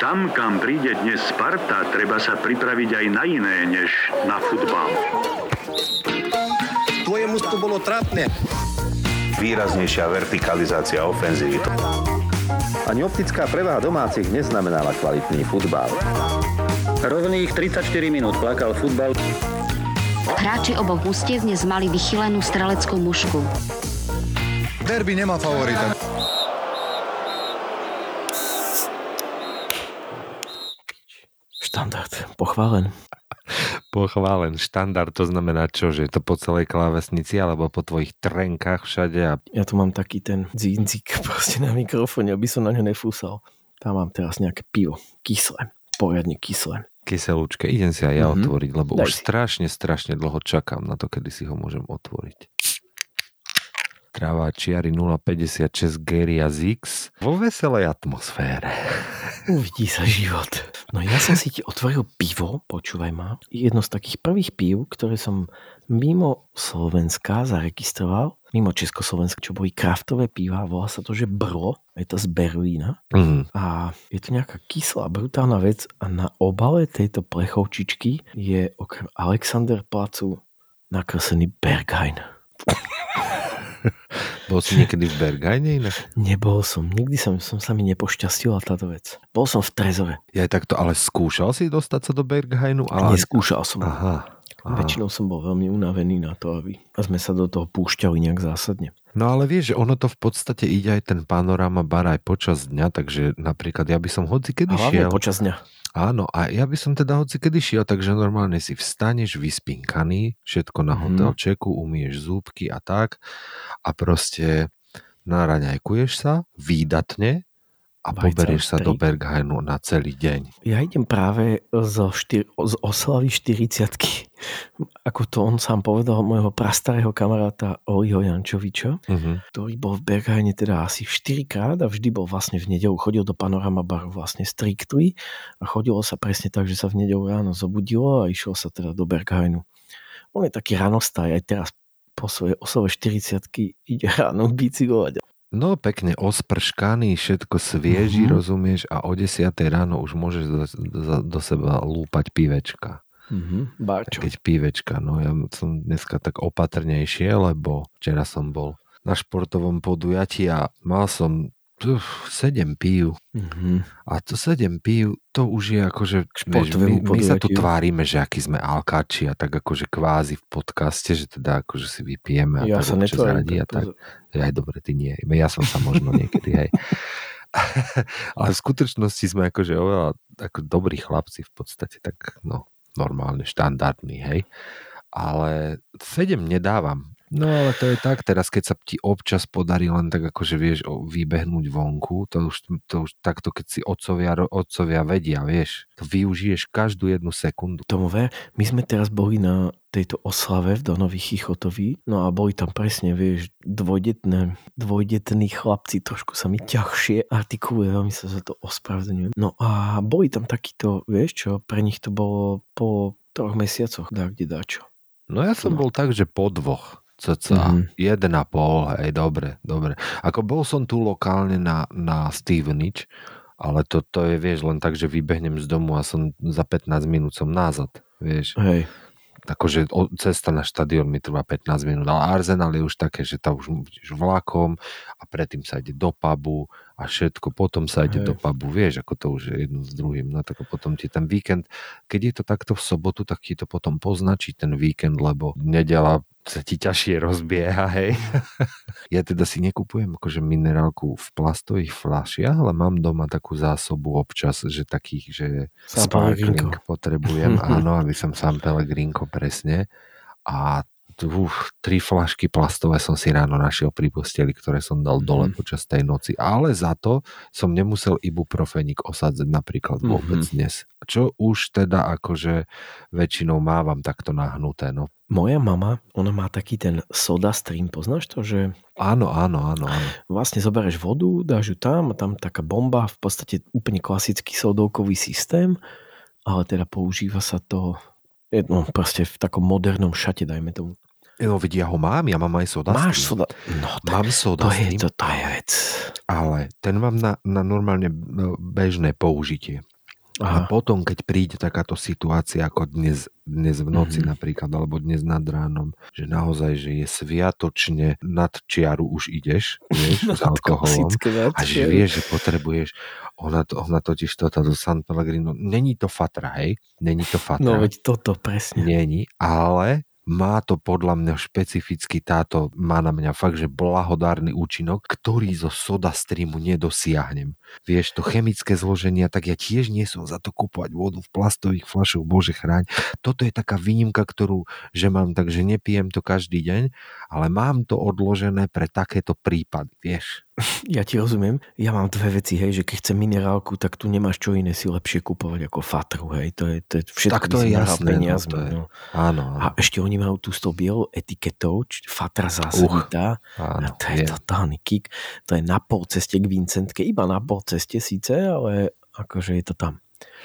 Tam, kam príde dnes Sparta, treba sa pripraviť aj na iné, než na futbal. Tvoje mužstvo bolo trápne. Výraznejšia vertikalizácia ofenzívy. Ani optická prevaha domácich neznamenala kvalitný futbal. Rovných 34 minút plakal futbal. Hráči oboch ústiev dnes mali vychylenú streleckú mušku. Derby nemá favorita. Štandard, pochválen. Pochválen. Štandard, to znamená čo? Že je to po celej klávesnici alebo po tvojich trenkách všade? A... Ja tu mám taký ten dzindzík proste na mikrofóne, aby som na ňo nefúsal. Tam mám teraz nejaké pivo. Kyslé. Poriadne kyslé. Kyselúčke. Idem si aj ja otvoriť, lebo daj už si. strašne dlho čakám na to, kedy si ho môžem otvoriť. Tráva čiary 0,56 Geria Zix vo veselej atmosfére. Uvidí sa život. No ja som si ti otvoril pivo, počúvaj ma. Jedno z takých prvých pív, ktoré som mimo Slovenska zaregistroval, mimo Československa, čo boli kraftové píva, volá sa to, že Brlo, je to z Berlína. A je to nejaká kyslá, brutálna vec a na obale tejto plechovčičky je okrem Alexanderplacu nakreslený Berghain. Bol si niekedy v Berghaine inak? Nebol som. Nikdy som sa mi nepošťastila táto vec. Bol som v Trezore. Ja aj takto, ale skúšal si dostať sa do Berghainu? Ale... Neskúšal som. Aha. Väčšinou som bol veľmi unavený na to, aby sme sa do toho púšťali nejak zásadne. No ale vieš, že ono to v podstate ide aj ten panorama bar aj počas dňa, takže napríklad ja by som hocikedy šiel. Hlavne počas dňa. Áno, a ja by som teda hocikedy šiel, takže normálne si vstaneš vyspinkaný, všetko na hotelčeku, umieš zúbky a tak a proste naraňajkuješ sa výdatne a poberieš sa do Berghainu na celý deň. Ja idem práve z oslavy 40-ky, ako to on sám povedal, môjho prastarého kamaráta Oliho Jančoviča, ktorý bol v Berghaine teda asi 4-krát a vždy bol vlastne v nedeľu, chodil do Panorama baru vlastne strictly a chodilo sa presne tak, že sa v nedeľu ráno zobudilo a išlo sa teda do Berghainu. On je taký ranostaj, aj teraz po svojej oslave 40-ky ide ráno bicyklovať. No pekne osprškaný, všetko svieži, rozumieš, a o 10 ráno už môžeš do seba lúpať pivečka. Keď pivečka, no ja som dneska tak opatrnejšie, lebo včera som bol na športovom podujatí a mal som 7 pív. A to 7 pív, to už je akože, vieš, my sa tu tvárime, že aký sme alkači a tak akože kvázi v podcaste, že teda akože si vypijeme a ja tak občas radí a tak. Aj dobre, ty nie. Ja som sa možno niekedy, hej. Ale v skutočnosti sme akože oveľa ako dobrí chlapci v podstate, tak no, normálne, štandardní, hej. Ale 7 nedávam. No ale to je tak, teraz keď sa ti občas podarí len tak akože vieš vybehnúť vonku, to už takto keď si otcovia vedia, vieš, to využiješ každú jednu sekundu. Tomu ver, my sme teraz boli na tejto oslave v Donových Chichotoví, no a boli tam presne, vieš, dvojdetní chlapci, trošku sa mi ťažšie artikuluje, veľmi sa za to ospravedlňujem. No a boli tam takýto, vieš čo, pre nich to bolo po 3 mesiacoch, dáčo. No ja som bol tak, že po 2. Cca 1,5, hej, dobre. Ako bol som tu lokálne na Stevenič, ale to je, vieš, len tak, že vybehnem z domu a som za 15 minút som nazad, vieš. Hej. Akože cesta na štadión mi trvá 15 minút, ale Arsenal je už také, že tam už ideš vlakom a predtým sa ide do pubu a všetko, potom sa ide do pubu, vieš, ako to už je jedno s druhým, no tak potom ti ten víkend, keď je to takto v sobotu, tak ti to potom poznačí ten víkend, lebo nedeľa sa ti ťažšie rozbieha, hej. Ja teda si nekupujem akože minerálku v plastových fľašiach, ale mám doma takú zásobu občas, že takých, že sparkling potrebujem, áno, aby som San Pellegrino presne. A 3 fľašky plastové som si ráno našiel pri posteli, ktoré som dal dole počas tej noci, ale za to som nemusel ibuprofenik osádzať napríklad vôbec dnes. Čo už teda akože väčšinou mávam takto nahnuté, no. Moja mama, ona má taký ten soda stream, poznáš to, že... Áno. Vlastne zoberieš vodu, dáš ju tam a tam taká bomba, v podstate úplne klasický sodovkový systém, ale teda používa sa to proste v takom modernom šate, dajme tomu. No vidí, ja ho mám, ja mám aj soda stream. Máš soda... No tak, mám soda stream, to je vec. Ale ten mám na normálne bežné použitie. Aha. A potom, keď príde takáto situácia ako dnes v noci napríklad, alebo dnes nad ránom, že naozaj, že je sviatočne nad čiaru už ideš, vieš, s alkoholom a že vieš, že potrebuješ, ona totiž toto do San Pellegrino, není to fatra, hej? Není to fatra. No veď toto, presne. Není, ale... Má to podľa mňa špecificky táto, má na mňa fakt, že blahodárny účinok, ktorý zo soda streamu nedosiahnem. Vieš, to chemické zloženie, tak ja tiež nie som za to kúpovať vodu v plastových fľašoch, bože chráň. Toto je taká výnimka, ktorú, že mám, takže nepijem to každý deň, ale mám to odložené pre takéto prípady, vieš. Ja ti rozumiem. Ja mám dve veci, hej, že keď chcem minerálku, tak tu nemáš čo iné si lepšie kúpovať ako fatru, hej. To je všetko, tak to je jasné. Peniazmi, no, to je. No. Áno, áno. A ešte oni majú tu s tou bielou etiketou, fatra zásaditá. A to je totálny kick. To je na pol ceste k Vincentke. Iba na pol ceste síce, ale akože je to tam.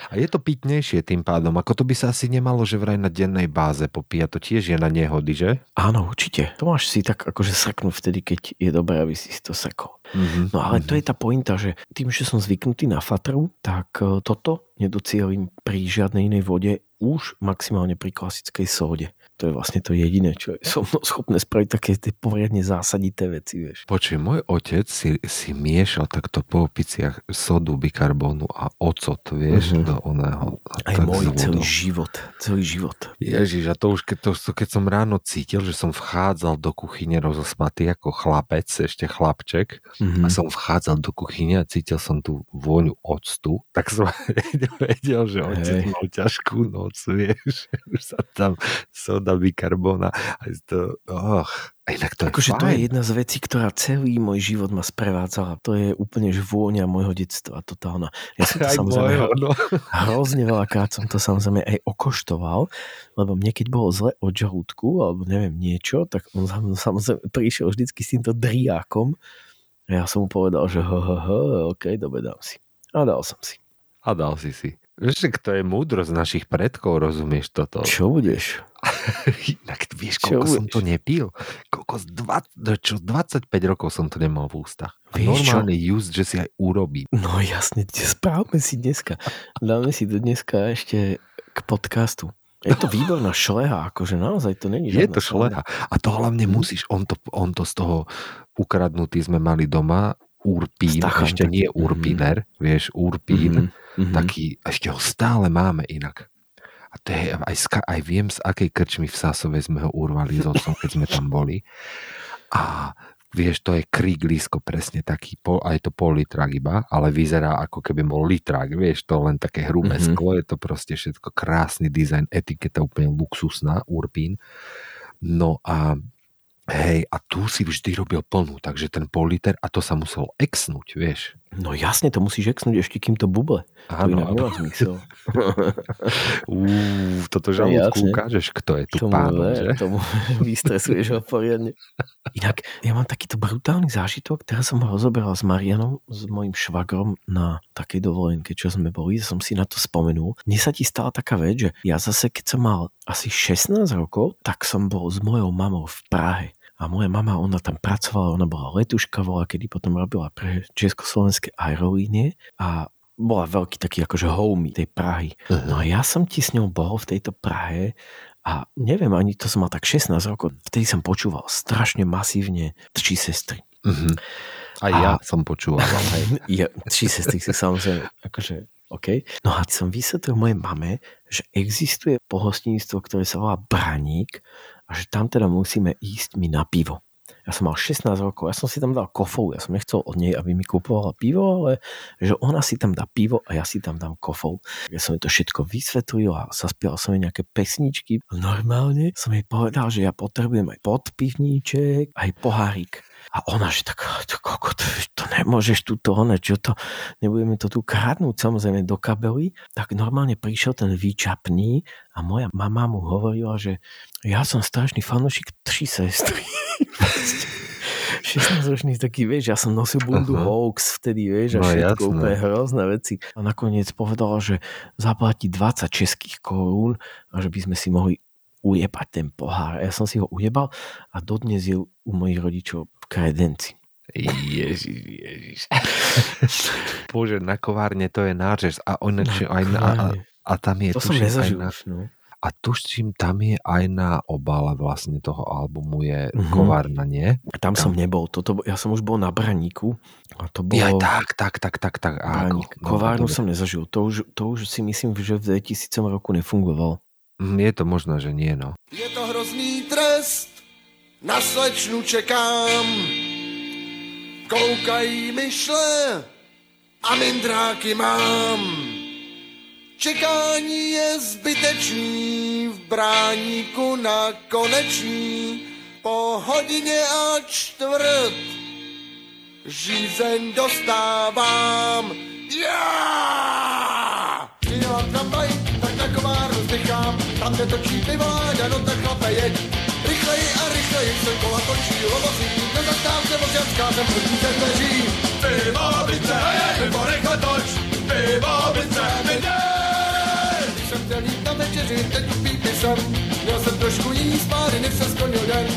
A je to pitnejšie tým pádom, ako to by sa asi nemalo, že vraj na dennej báze popíja, to tiež je na nehody, že? Áno, určite. To máš si tak akože srknúť vtedy, keď je dobré, aby si to srkol. Mm-hmm. No ale to je tá pointa, že tým, že som zvyknutý na fatru, tak toto nedocielim pri žiadnej inej vode, už maximálne pri klasickej sóde. To je vlastne to jediné, čo je som schopné spraviť také poriadne zásadité veci, vieš. Počuj, môj otec si miešal takto po opiciach sodu, bikarbónu a ocot, vieš, do oného. Aj môj celý život. Ježiš, a to už keď som ráno cítil, že som vchádzal do kuchyne rozosmatý ako chlapec, ešte chlapček, a som vchádzal do kuchyne a cítil som tú vôňu octu, tak som vedel, že otec mal ťažkú noc, vieš, už sa tam soda, bikarbóna, aj to, a inak to akože je fajn. To je jedna z vecí, ktorá celý môj život ma sprevádzala. To je úplne vôňa môjho detstva, totálna. Ja som to aj samozrejme hrozne veľakrát som to samozrejme aj okoštoval, lebo mne keď bolo zle od žalúdku, alebo neviem niečo, tak on samozrejme prišiel vždycky s týmto driákom a ja som mu povedal, že okej, dobre, dám si. A dal som si. A dal si. Vieš, to je múdrosť našich predkov, rozumieš toto? Čo budeš? Inak vieš, koľko som to nepil? Koľko 25 rokov som to nemal v ústach. Normálny just, že si aj urobím. No jasne, správme si dneska. Dáme si do dneska ešte k podcastu. Je to výborná šleha, akože naozaj to není žiadna. Je to šleha. A to hlavne musíš, on to z toho ukradnutý sme mali doma, Urpin, Stachan, ešte nie Urpiner, vieš, Urpin, taký, ešte ho stále máme inak. A to je, aj viem, z akej krčmy v Sásovej sme ho urvali z otcom, keď sme tam boli. A vieš, to je kríglisko presne taký, aj to pol litrák iba, ale vyzerá ako keby bol litrák, vieš, to len také hrubé sklo, je to proste všetko krásny dizajn, etiketa úplne luxusná, Urpin. No a hej, a tu si vždy robil plnú, takže ten politer, a to sa muselo exnúť, vieš. No jasne, to musíš exnúť ešte, kým to buble. Áno. Toto žalúdku ukážeš, kto je tu pánom, že? Tomu vystresuješ ho poriadne. Inak, ja mám takýto brutálny zážitok, teraz som ho rozoberal s Marianom, s mojim švagrom na takej dovolenke, čo sme boli, som si na to spomenul. Mne sa ti stala taká vec, že ja zase, keď som mal asi 16 rokov, tak som bol s mojou mamou v Prahe. A moja mama, ona tam pracovala, ona bola letuška, kedy potom robila pre Československé aerolínie a bola veľký taký akože homie tej Prahy. No a ja som ti s ňou bol v tejto Prahe a neviem, ani to som mal tak 16 rokov, vtedy som počúval strašne masívne Tři sestry. A ja som počúval. Tři sestry si samozrejme akože... Okay. No a som vysvetlil mojej mame, že existuje pohostinstvo, ktoré sa volá Braník a že tam teda musíme ísť my na pivo. Ja som mal 16 rokov, ja som si tam dal kofol, ja som nechcel od nej, aby mi kupovala pivo, ale že ona si tam dá pivo a ja si tam dám kofol. Ja som jej to všetko vysvetlil a zaspieval som jej nejaké pesničky. Normálne som jej povedal, že ja potrebujem aj podpivníček, aj pohárik. A ona, že tak, to nemôžeš túto, čo to, nebudeme to tu kradnúť samozrejme do kabely, tak normálne prišiel ten výčapný a moja mama mu hovorila, že ja som strašný fanúšik Tři sestry. 16-ročný taký, vieš, ja som nosil bundu hoax vtedy, vieš, a no, všetko jasné. Úplne hrozné veci. A nakoniec povedala, že zaplatí 20 českých korún a že by sme si mohli ujebať ten pohár. Ja som si ho ujebal a dodnes je u mojich rodičov kredenci. Ježiš. Bože, na kovárne to je nářez. A on a tam je... To som nezažil. A tuším, tam je aj na obale vlastne toho albumu je kovárna, nie? Tam som nebol. Toto, ja som už bol na Braníku. A to bolo... Ja, tak. Kovárnu som nezažil. To už si myslím, že v 2000 roku nefungoval. Je to možno, že nie, no. Je to hrozný trest, na slečnu čekám. Koukají myšle a mindráky mám. Čekání je zbytečný, v Bráníku na koneční, po hodině a čtvrt žízeň dostávám. Já! Vydělám tramvaj, tak na kovárnu zdychám, tam kde točí vyváďa, no tak chlape jeď. Rychleji a rychleji se kola točí, lovozí, nezastávce vozňacká, jsem první se dveří. Pivo, blice, hej, pivo, rychle toč, pivo, blice, videj! Chtěl jít na večeři, teď už pípy jsem. Měl jsem trošku jiný spáry, než se sklonil den.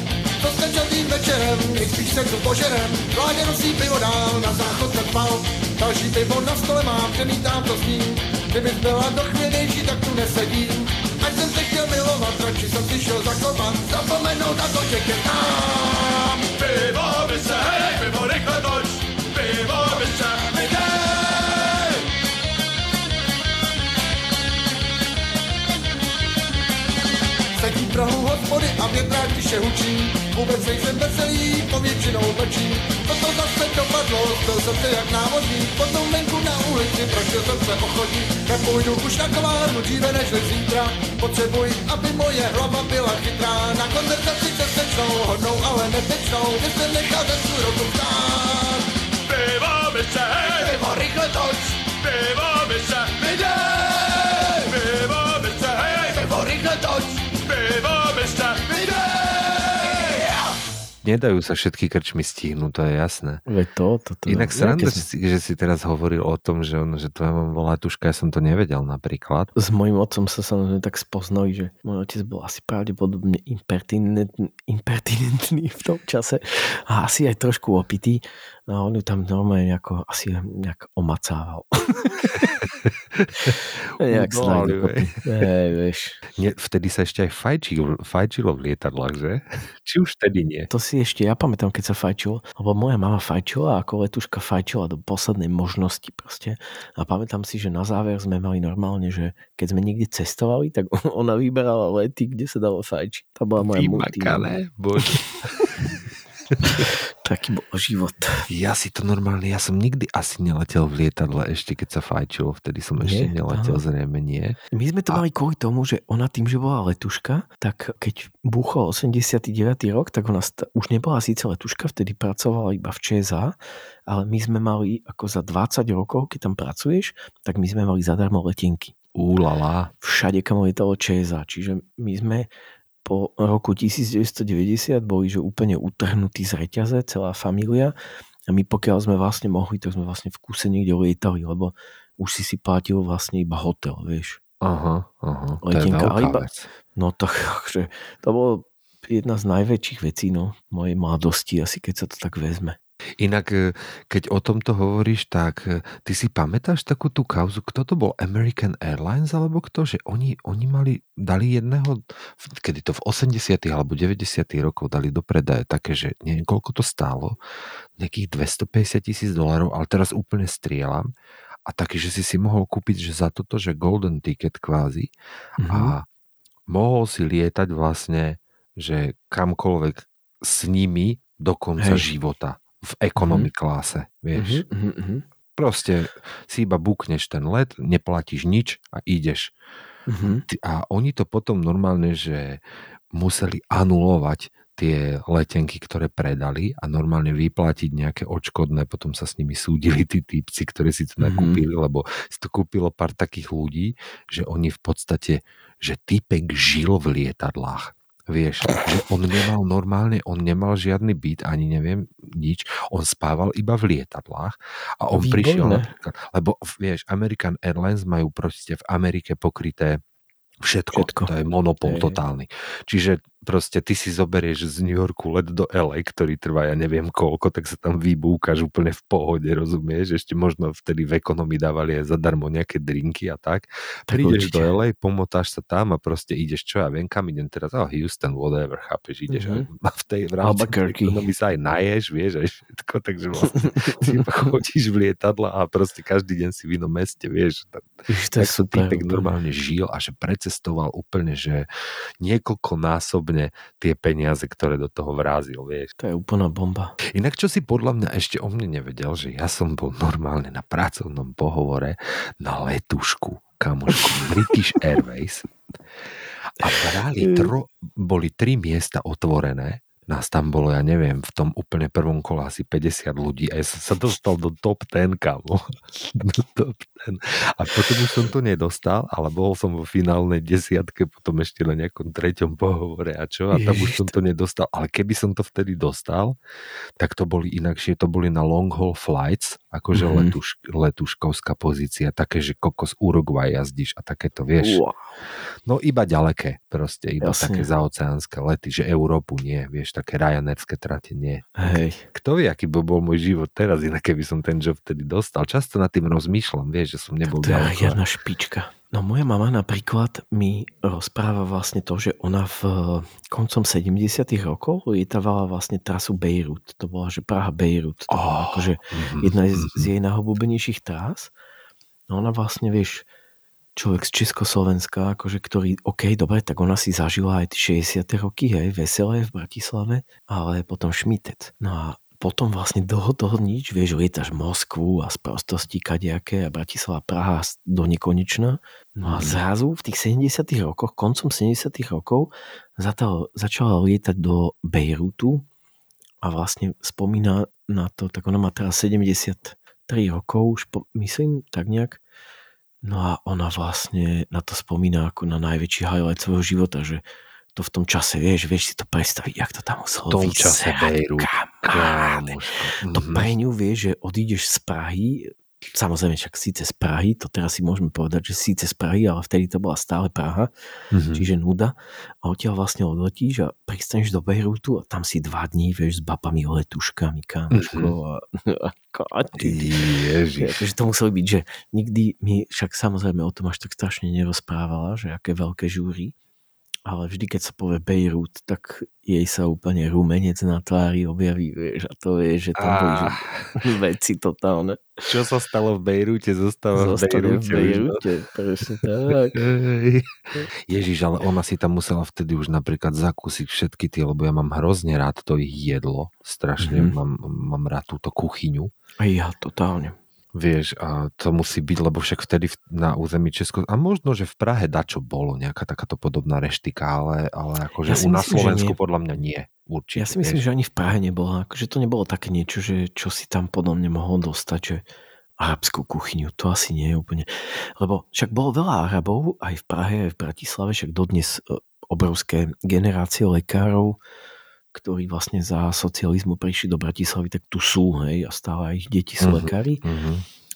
To stečatým večerem, nejspíš se tu požerem. Vládě nosí pivo dál, na záchod se tval. Další pivo na stole mám, přemítám to s ním. Kdybych byla dochvědejší, tak tu nesedím. Ať jsem se chtěl milovat, radši jsem si šel zakopat. Zapomenout na to, že kecám. Pivo by se, hej, pivo rychle toč. Pivo by se, hej. Sedí v rohu hospody a větrák tiše hučí, vůbec nejsem veselý, povětšinou mlčí. Toto zase dopadlo, stel jsem se jak návodník, potom venku na ulici, prošel jsem se ochotí. Nepůjdu už na kovárnu dříve než zítra, potřebuji, aby moje hlava byla chytrá. Na koncertaci se stečnou, hodnou ale netečnou, když se nechal ten svůj roku vtát. Pivo by se, hej, pivo rychle toč, pivo by se, videj, pivo by se, hej, pivo rychle toč. Nedajú sa všetky krčmy stihnúť, to je jasné. Inak sranda, že si teraz hovoril o tom, že tvoja mama bola tuška, ja som to nevedel napríklad. S mojím otcom sa samozrejme tak spoznali, že môj otec bol asi pravdepodobne impertinentný v tom čase a asi aj trošku opitý. No on ju tam normálne ako, asi nejak omacával. nejak snáď. Vtedy sa ešte aj fajčilo v lietadlách, že? Či už vtedy nie? To si ešte, ja pamätám, keď sa fajčilo, lebo moja mama fajčila ako letuška fajčila do poslednej možnosti proste. A pamätám si, že na záver sme mali normálne, že keď sme niekde cestovali, tak ona vyberala lety, kde sa dalo fajčiť. To bola moja multinarodka. Bože. Taký bol život. Ja si to normálne, ja som nikdy asi neletel v lietadle ešte, keď sa fajčilo, vtedy som ešte neletel, zrejme nie. My sme to mali kvôli tomu, že ona tým, že bola letuška, tak keď búchol 89. rok, tak ona už nebola síce letuška, vtedy pracovala iba v ČSA, ale my sme mali ako za 20 rokov, keď tam pracuješ, tak my sme mali zadarmo letenky. Úlala. Všade, kam letalo ČSA, čiže my sme... Po roku 1990 boli, že úplne utrhnutí z reťaze, celá familia. A my pokiaľ sme vlastne mohli, tak sme vlastne v kúse niekde lietali, lebo už si platil vlastne iba hotel, vieš. Aha, letenka, to je veľká vec. No takže to bolo jedna z najväčších vecí, no, mojej mladosti, asi keď sa to tak vezme. Inak, keď o tomto hovoríš, tak ty si pamätáš takú tú kauzu, kto to bol, American Airlines alebo kto, že oni dali jedného, kedy to v 80. alebo 90. rokov dali do predaje také, že neviem, koľko to stálo, nejakých $250,000, ale teraz úplne strieľam a taký, že si mohol kúpiť, že za toto, že golden ticket kvázi a mohol si lietať vlastne, že kamkoľvek s nimi do konca života. V economy kláse, vieš. Proste si iba bukneš ten let, neplatíš nič a ideš. A oni to potom normálne, že museli anulovať tie letenky, ktoré predali a normálne vyplatiť nejaké odškodné, potom sa s nimi súdili tí týpci, ktorí si to nakúpili, lebo si to kúpilo pár takých ľudí, že oni v podstate, že týpek žil v lietadlách. Vieš, že on nemal žiadny byt, ani neviem nič, on spával iba v lietadlách a on výborné. Prišiel napríklad, lebo vieš, American Airlines majú proste v Amerike pokryté všetko. To je monopol totálny. Čiže proste ty si zoberieš z New Yorku let do LA, ktorý trvá ja neviem koľko, tak sa tam vybúkaš úplne v pohode, rozumieš? Ešte možno vtedy v ekonomii dávali aj zadarmo nejaké drinky a tak. Prídeš do LA, pomotáš sa tam a proste ideš, čo ja viem, kam idem teraz? Oh, Houston, whatever, chápeš, ideš. A v tej rámci ekonomii sa aj naješ, vieš, aj všetko, takže vlastne si chodíš v lietadla a proste každý deň si v inom meste, vieš. Tak som týpek normálne žil a že precestoval úplne, že niekoľkonásobne tie peniaze, ktoré do toho vrázil, vieš. To je úplná bomba. Inak, čo si podľa mňa ešte o mne nevedel, že ja som bol normálne na pracovnom pohovore na letušku, kamošku, British Airways a brali boli 3 miesta otvorené. Nás tam bolo, ja neviem, v tom úplne prvom kole asi 50 ľudí a ja som sa dostal do top 10, kamo. Do top 10. A potom už som to nedostal, ale bol som vo finálnej 10, potom ešte na nejakom 3. pohovore a čo, a tam už som to nedostal. Ale keby som to vtedy dostal, tak to boli inakšie, to boli na long haul flights, akože letuškovská pozícia, také, že kokos Uruguay jazdíš a takéto, vieš. Wow. No iba ďaleké, proste, iba Jasne. Také zaoceánske lety, že Európu nie, vieš, také Ryanairské trate, nie. Hej. Kto vie, aký bol môj život teraz, inak keby som ten job vtedy dostal. Často nad tým rozmýšľam, vieš, že som nebol ďaleko. To je jedna špička. No moja mama napríklad mi rozpráva vlastne to, že ona v koncom 70. rokov lietávala vlastne trasu Bejrút. To bola, že Praha-Bejrút. To bola akože jedna z jej nahobúbenejších trás. No ona vlastne, vieš, človek z Československa, akože ktorý, ok, dobre, tak ona si zažila aj tie 60. roky, hej, veselé v Bratislave, ale potom šmitec. No a potom vlastne dlho nič, vieš, lietaš Moskvu a z prostosti kadejaké a Bratislava, Praha do nekonečna. No a zrazu v tých 70. rokoch, koncom 70. rokov začala lietať do Bejrútu a vlastne spomína na to, tak ona má teraz 73 rokov, už myslím, tak nejak. No a ona vlastne na to spomína ako na najväčší highlight svojho života, že to v tom čase, vieš si to predstaviť, jak to tam muselo byť. V tom čase Bejrút. To pre ňu, vieš, že odídeš z Prahy, samozrejme však síce z Prahy, to teraz si môžeme povedať, že síce z Prahy, ale vtedy to bola stále Praha, čiže nuda. A odtiaľ vlastne odletíš a pristaneš do Bejrútu a tam si 2 dní, vieš, s babami, letuškami, kámoškou a Ježiš. Takže to muselo byť, že nikdy mi však samozrejme o tom až tak strašne nerozprávala, že aké veľké žúry. Ale vždy, keď sa povie Bejrút, tak jej sa úplne rumenec na tvári objaví, vieš, a to vie, že tam boli veci totálne. Čo sa stalo v Bejrúte, zostalo v Bejrúte. Presne tak. Ježiš, ale ona si tam musela vtedy už napríklad zakúsiť všetky tie, lebo ja mám hrozne rád to ich jedlo, strašne mám rád túto kuchyňu. A ja totálne. Vieš, a to musí byť, lebo však vtedy na území Česko, a možno, že v Prahe dačo bolo nejaká takáto podobná reštika, ale akože ja na Slovensku podľa mňa nie. Určite. Ja si myslím, že ani v Prahe nebola, akože to nebolo také niečo, že čo si tam podľa mňa mohol dostať, že arabskú kuchyňu, to asi nie je úplne. Lebo však bolo veľa Arabov, aj v Prahe, aj v Bratislave, však dodnes obrovské generácie lekárov, ktorí vlastne za socializmu prišli do Bratislavy, tak tu sú, hej, a stále aj ich deti sú lekári,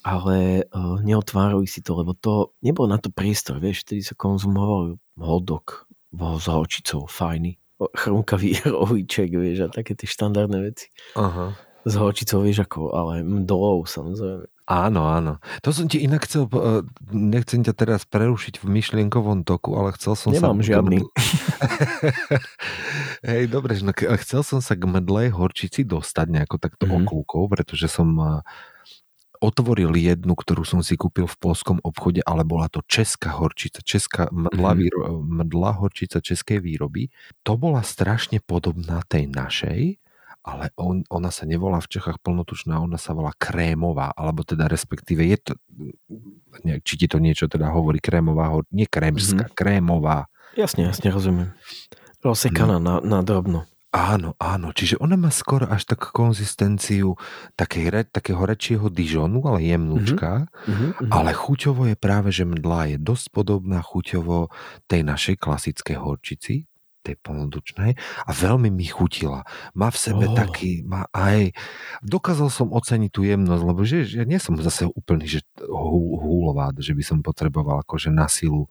ale neotvárali si to, lebo to nebol na to priestor, vieš, vtedy sa konzumoval hodok, s horčicou, fajný, chrumkavý rohlíček, vieš, a také tie štandardné veci. Aha. S horčicou, vieš, ako, ale mdolou, samozrejme. Áno. To som ti inak chcel, nechcem ťa teraz prerušiť v myšlienkovom toku, ale chcel som Nemám žiadny. Hej, dobre, no, chcel som sa k medlej horčici dostať nejako takto okľúkou, pretože som otvoril jednu, ktorú som si kúpil v poľskom obchode, ale bola to česká horčica, česká medlá horčica českej výroby. To bola strašne podobná tej našej, ale ona sa nevolá v Čechách plnotučná, ona sa volá krémová, alebo teda respektíve je to, či ti to niečo teda hovorí, krémová, nie krémská, krémová. Jasne, rozumiem. Rozsekaná na drobno. Áno, čiže ona má skoro až tak konzistenciu takého rečieho dižonu, ale jemnúčka, ale chuťovo je práve, že mdlá je dosť podobná chuťovo tej našej klasickej horčici, tej plnotučnej, a veľmi mi chutila. Má v sebe taký, má aj... Dokázal som oceniť tú jemnosť, lebo že nie som zase úplný húlovád, že by som potreboval akože na silu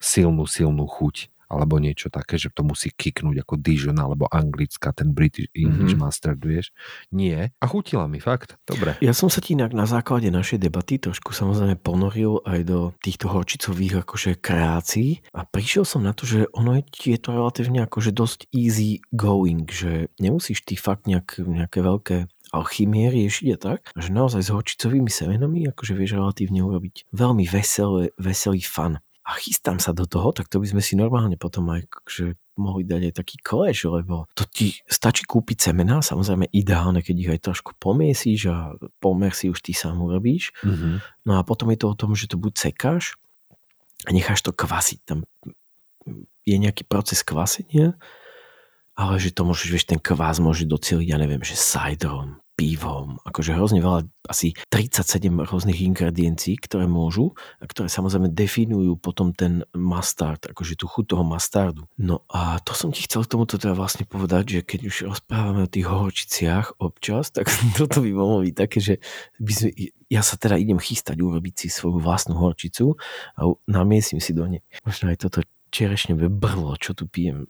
silnú chuť. alebo niečo také, že to musí kiknúť ako Dijon alebo anglická, ten British English Master, vieš. Nie. A chutila mi, fakt. Dobre. Ja som sa ti inak na základe našej debaty trošku samozrejme ponoril aj do týchto horčicových akože kreácií a prišiel som na to, že ono je to relatívne akože dosť easy going, že nemusíš ty fakt nejaké veľké alchymie riešiť a tak, že naozaj s horčicovými semenami akože vieš relatívne urobiť veľmi veselý fun. A chystám sa do toho, tak to by sme si normálne potom aj že mohli dať aj taký koléž, lebo to ti stačí kúpiť semená, samozrejme ideálne, keď ich aj trošku pomiesíš a pomer si už ty sám urobíš. No a potom je to o tom, že to buď sekáš a necháš to kvasiť. Tam je nejaký proces kvasenia, ale že to môžeš, vieš, ten kvás môže docieliť, ja neviem, že ciderom, pivom, akože hrozne veľa, asi 37 rôznych ingrediencií, ktoré môžu a ktoré samozrejme definujú potom ten mustard, akože tú chuť toho mustardu. No a to som ti chcel k tomuto teda vlastne povedať, že keď už rozprávame o tých horčiciach občas, tak toto by mohlo byť také, že ja sa teda idem chystať urobiť si svoju vlastnú horčicu a namiesím si do nej. Možno aj toto čerešňové brlo, čo tu pijem.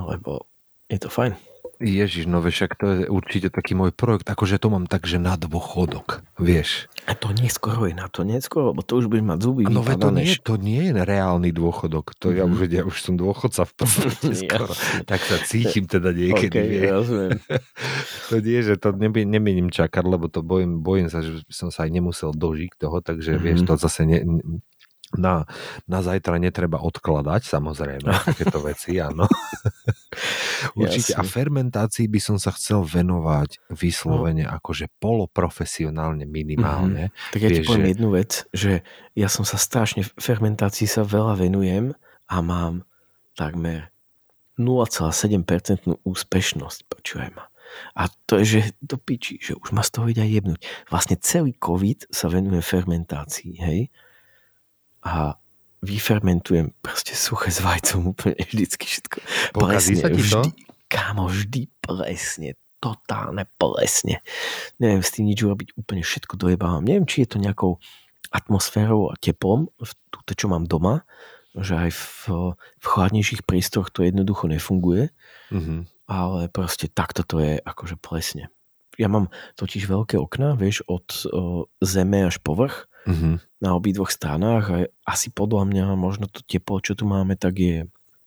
Lebo je to fajn. Ježiš, no však to je určite taký môj projekt, akože to mám tak, že na dôchodok, vieš. A to neskoro je lebo to už budeš mať zuby. No veď to nie je reálny dôchodok, to ja už som dôchodca v podstate skoro, tak sa cítim teda niekedy. Okay, rozumiem. To nie, že to nemienim čakať, lebo to bojím sa, že som sa aj nemusel dožiť toho, takže vieš, to zase... Na zajtra netreba odkladať, samozrejme, takéto veci, áno. Určite. Jasne. A fermentácii by som sa chcel venovať vyslovene akože poloprofesionálne, minimálne. Tak ja ti poviem jednu vec, že ja som sa strašne, fermentácii sa veľa venujem a mám takmer 0,7% úspešnosť, počujem ma. A to je, že do piči, že už ma z toho ide aj jebnúť. Vlastne celý COVID sa venuje fermentácii, hej? A vyfermentujem proste suché s vajcom úplne vždycky všetko. Pokazí sa ti to? Kámo, vždy plesne. Totálne plesne. Neviem s tým nič urobiť, úplne všetko dojebávam. Neviem, či je to nejakou atmosférou a teplom, túto, čo mám doma, že aj v chladnejších priestoroch to jednoducho nefunguje, ale proste takto to je akože plesne. Ja mám totiž veľké okná, vieš, od zeme až povrch, na obidvoch stranách a asi podľa mňa možno to teplo, čo tu máme, tak je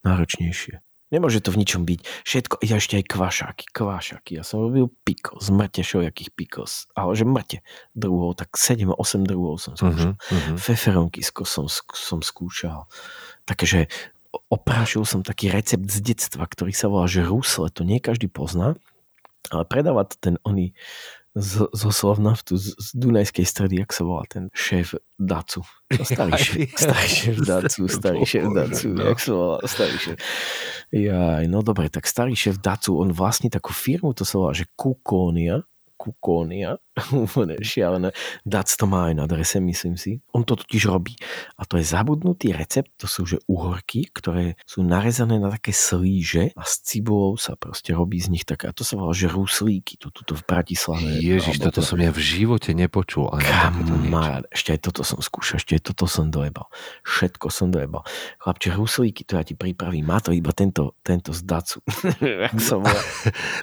náročnejšie. Nemôže to v ničom byť. Všetko, ja ešte aj kvašáky. Ja som robil pikos, mŕte šojakých pikos, ale že mŕte druhov, tak 7-8 druhov som skúšal. Feferonky s kosom som skúšal. Takže oprášil som taký recept z detstva, ktorý sa volá, že rusle, to nie každý pozná, ale predávať ten oný zo Slovnaftu, z Dunajskej stredy, jak sa volá ten šéf Dacu. Starý šéf Dacu. Jaj, no dobre, tak starý šéf Dacu, on vlastní takú firmu, to sa volá, že Kukonia, šialené. Dac to má aj na drese, myslím si. On to totiž robí. A to je zabudnutý recept, to sú že uhorky, ktoré sú narezané na také slíže a s cibulou sa proste robí z nich taká. A to sa volá, že ruslíky, to tuto v Bratislave. Ježiš, toto som ja v živote nepočul. Kamarát, ešte aj toto som skúšal, ešte aj toto som dojebal. Všetko som dojebal. Chlapče, ruslíky, to ja ti pripravím. Má to iba tento z Dacu.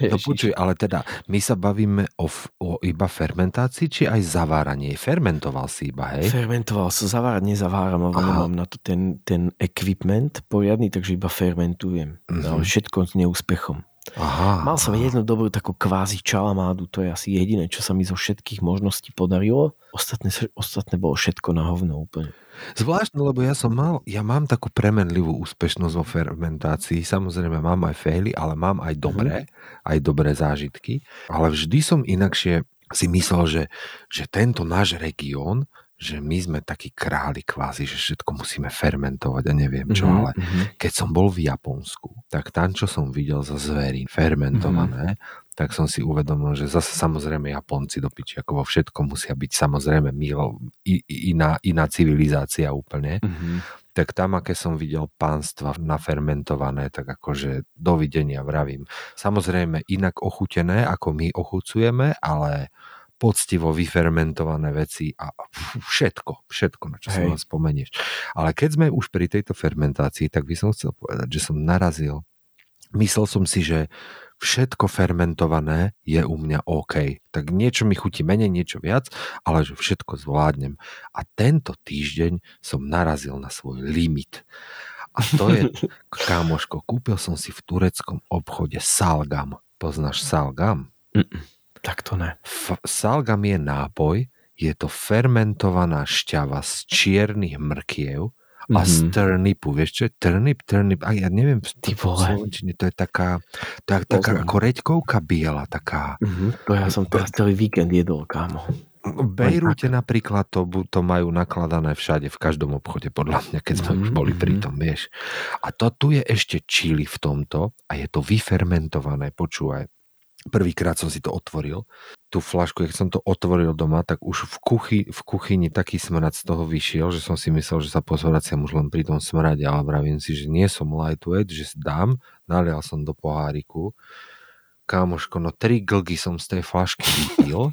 No počuj, ale teda, my sa bavíme o iba fermentácii, či aj zaváranie? Fermentoval si iba, hej? Fermentoval som, zavárať nezaváram, ale mám na to ten equipment poriadny, takže iba fermentujem. Ale všetko s neúspechom. Mal som jednu dobrú takú kvázi čalamádu, to je asi jediné, čo sa mi zo všetkých možností podarilo. Ostatné bolo všetko na hovno úplne. Zvláštne, lebo ja mám takú premenlivú úspešnosť vo fermentácii. Samozrejme mám aj faily, ale mám aj dobré zážitky. Ale vždy som inakšie si myslel, že tento náš región, že my sme takí králi kvázi, že všetko musíme fermentovať a neviem čo, ale keď som bol v Japonsku, tak tam, čo som videl za zverín fermentované, tak som si uvedomil, že zase samozrejme Japonci do piči, ako vo všetkom musia byť samozrejme iná civilizácia úplne, tak tam, aké som videl pánstva nafermentované, tak akože dovidenia vravím. Samozrejme inak ochutené, ako my ochucujeme, ale poctivo vyfermentované veci a všetko, na čo sa vám spomenieš. Ale keď sme už pri tejto fermentácii, tak by som chcel povedať, že som narazil. Myslel som si, že všetko fermentované je u mňa OK. Tak niečo mi chutí menej, niečo viac, ale že všetko zvládnem. A tento týždeň som narazil na svoj limit. A to je, kámoško, kúpil som si v tureckom obchode Salgam. Poznáš Salgam? Tak to ne. Salgam je nápoj, je to fermentovaná šťava z čiernych mrkiev a z trnipu, vieš čo je trnip, a ja neviem, to je taká ako reďkovka biela, taká. To ja som teraz celý víkend jedol, kámo. V Bejrúte napríklad to majú nakladané všade, v každom obchode, podľa mňa, keď sme už boli pri tom, vieš. A to tu je ešte chili v tomto a je to vyfermentované, počúvaj. Prvýkrát som si to otvoril, tú flašku, keď som to otvoril doma, tak už v kuchyni taký smrad z toho vyšiel, že som si myslel, že sa pozvraciam už len pri tom smrade, ale vravím si, že nie som lightweight, že si dám, nalial som do poháriku. Kámoško, 3 glgy som z tej flašky vypil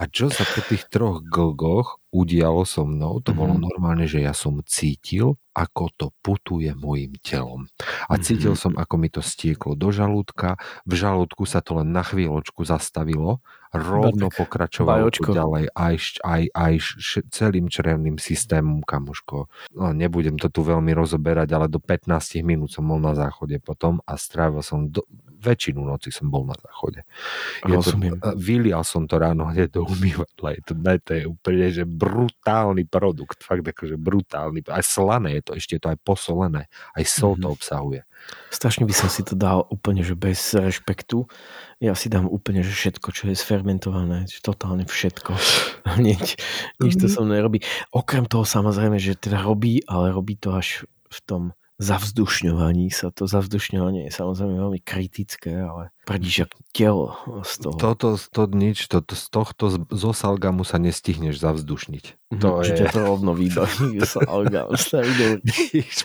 a čo sa po tých 3 glgoch udialo so mnou, to bolo normálne, že ja som cítil, ako to putuje mojim telom. A cítil som, ako mi to stieklo do žalúdka, v žalúdku sa to len na chvíľočku zastavilo, rovno pokračovalo ďalej aj celým črevným systémom, kamoško. No, nebudem to tu veľmi rozoberať, ale do 15 minút som bol na záchode potom a strávil som väčšinu noci som bol na záchode. Vylial som to ráno hneď do umývadla. To je úplne, že brutálny produkt. Fakt akože brutálny. Aj slané je to, ešte je to aj posolené. Aj sol to obsahuje. Strašne by som si to dal úplne, že bez rešpektu. Ja si dám úplne, že všetko, čo je sfermentované. Totálne všetko. Nič to som nerobí. Okrem toho samozrejme, že teda robí, ale robí to až v tom zavzdušňovaní sa. To zavzdušňovanie je samozrejme veľmi kritické, ale prdíš ako telo z toho. Z tohto zo Salgamu sa nestihneš zavzdušniť. To je to rovno výdaj. Salgam.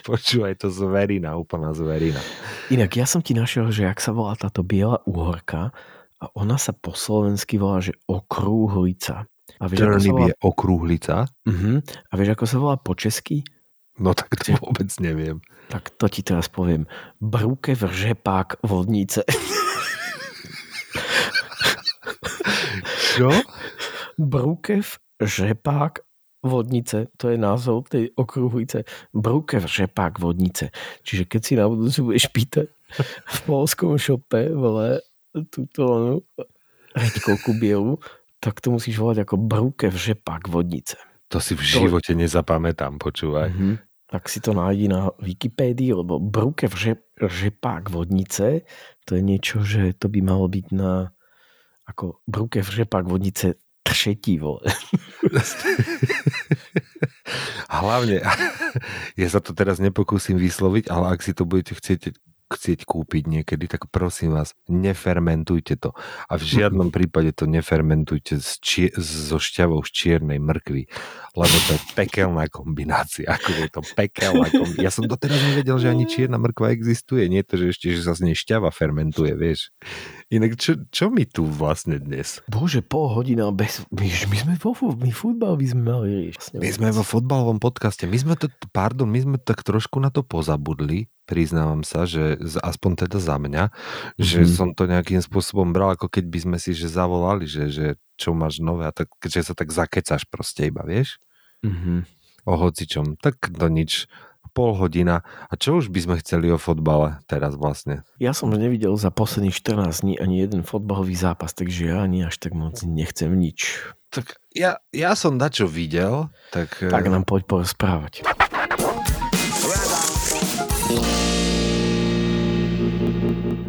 Počúvaj, to zverina, úplná zverina. Inak ja som ti našiel, že jak sa volá táto biela uhorka a ona sa po slovensky volá, že okrúhlica. Turnip je okrúhlica? A vieš, ako sa volá po česky? No tak to vôbec neviem. Tak to ti teraz poviem. Brúkev Žepák Vodnice. Čo? Brúkev Žepák Vodnice. To je názov tej okrúhlice. Brúkev Žepák Vodnice. Čiže keď si na budúci budeš pýtať v polskom šope túto reďkovku bielu, tak to musíš volať ako Brúkev Žepák Vodnice. To si v živote nezapamätám, počúvaj. Tak si to nájdi na Wikipédii, lebo Brúkev Žepák Vodnice, to je niečo, že to by malo byť na ako Brúkev Žepák Vodnice třetí, vole. Hlavne, ja sa to teraz nepokúsim vysloviť, ale ak si to budete chcieť kúpiť niekedy, tak prosím vás, nefermentujte to. A v žiadnom prípade to nefermentujte so šťavou z čiernej mrkvy, lebo to je pekelná kombinácia. Ja som doteraz nevedel, že ani čierna mrkva existuje. Nie to, že ešte že sa z nej šťava fermentuje, vieš. Inak čo mi tu vlastne dnes? Bože, pol hodina bez... My sme futbal by sme mali riešiť. My sme vo futbalovom podcaste. My sme tak trošku na to pozabudli. Priznávam sa, že aspoň teda za mňa, že som to nejakým spôsobom bral, ako keď by sme si že zavolali, že čo máš nové a tak, keďže sa tak zakecáš proste iba, vieš? O hocičom. Tak to nič. Pol hodina. A čo už by sme chceli o fotbale teraz vlastne? Ja som nevidel za posledných 14 dní ani jeden fotbalový zápas, takže ja ani až tak moc nechcem nič. Tak ja som dačo videl, tak... Tak nám poď porozprávať.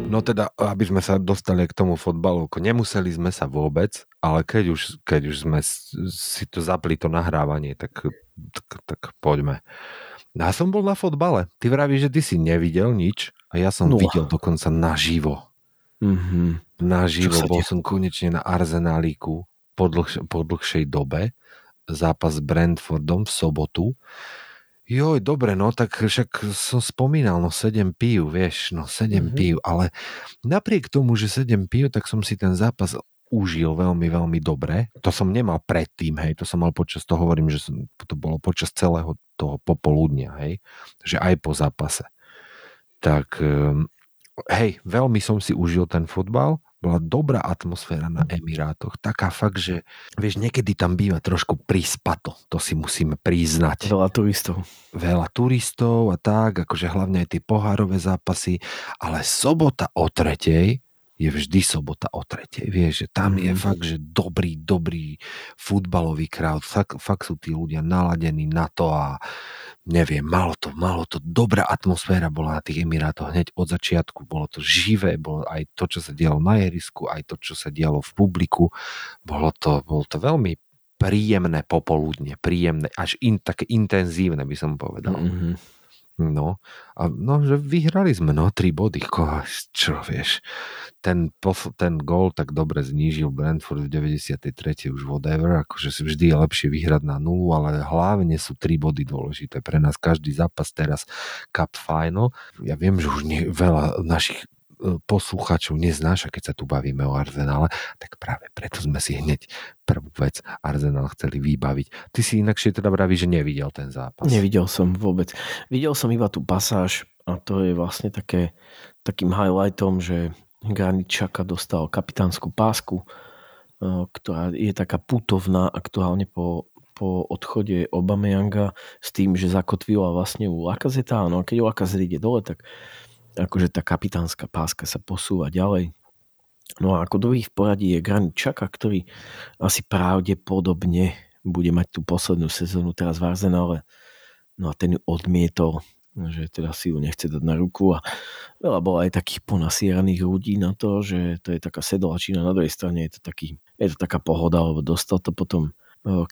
No teda, aby sme sa dostali k tomu fotbalu, nemuseli sme sa vôbec, ale keď už sme si to zapli to nahrávanie, tak poďme. Ja som bol na fotbale. Ty vravíš, že ty si nevidel nič a ja som videl dokonca naživo. Naživo bol som konečne na Arsenaliku po dlhšej dobe. Zápas s Brentfordom v sobotu. Joj, dobre, no tak však som spomínal, 7 pív, ale napriek tomu, že 7 pív, tak som si ten zápas užil veľmi, veľmi dobre. To som nemal predtým, hej, to som mal počas, to hovorím, že som, to bolo počas celého toho popoludnia, hej, že aj po zápase. Tak, hej, veľmi som si užil ten futbal, bola dobrá atmosféra na Emirátoch, taká fakt, že vieš, niekedy tam býva trošku prispato, to si musíme priznať. Veľa turistov a tak, akože hlavne aj tie pohárové zápasy, ale sobota o 3:00 je vždy sobota o 3:00. Vieš, že tam je fakt, že dobrý futbalový crowd. Fakt sú tí ľudia naladení na to a neviem, malo to. Dobrá atmosféra bola na tých Emirátoch hneď od začiatku. Bolo to živé, bolo aj to, čo sa dialo na ihrisku, aj to, čo sa dialo v publiku. Bolo to veľmi príjemné popoludne, príjemné, až také intenzívne by som povedal. Mm-hmm. No, že vyhrali sme, 3 body, čo vieš. Ten gól tak dobre znížil Brentford v 93. už whatever, akože vždy je lepšie vyhrať na 0, ale hlavne sú 3 body dôležité pre nás. Každý zápas teraz cup final. Ja viem, že už veľa našich poslucháčov neznáša, keď sa tu bavíme o Arsenále, tak práve preto sme si hneď prvú vec Arsenal chceli vybaviť. Ty si inakšie teda vravíš, že nevidel ten zápas. Nevidel som vôbec. Videl som iba tú pasáž a to je vlastne takým highlightom, že Granit Xhaka dostal kapitánsku pásku, ktorá je taká putovná aktuálne po odchode Obameyanga s tým, že zakotvila vlastne u Lakazeta. No a keď Lakazet ide dole, tak akože tá kapitánska páska sa posúva ďalej. No a ako druhý v poradí je Granit Xhaka, ktorý asi pravdepodobne bude mať tú poslednú sezónu teraz v Arsenále. No a ten ju odmietol, že teda si ju nechce dať na ruku a veľa bolo aj takých ponasieraných ľudí na to, že to je taká sedlačina. Na druhej strane je to taká pohoda, lebo dostal to potom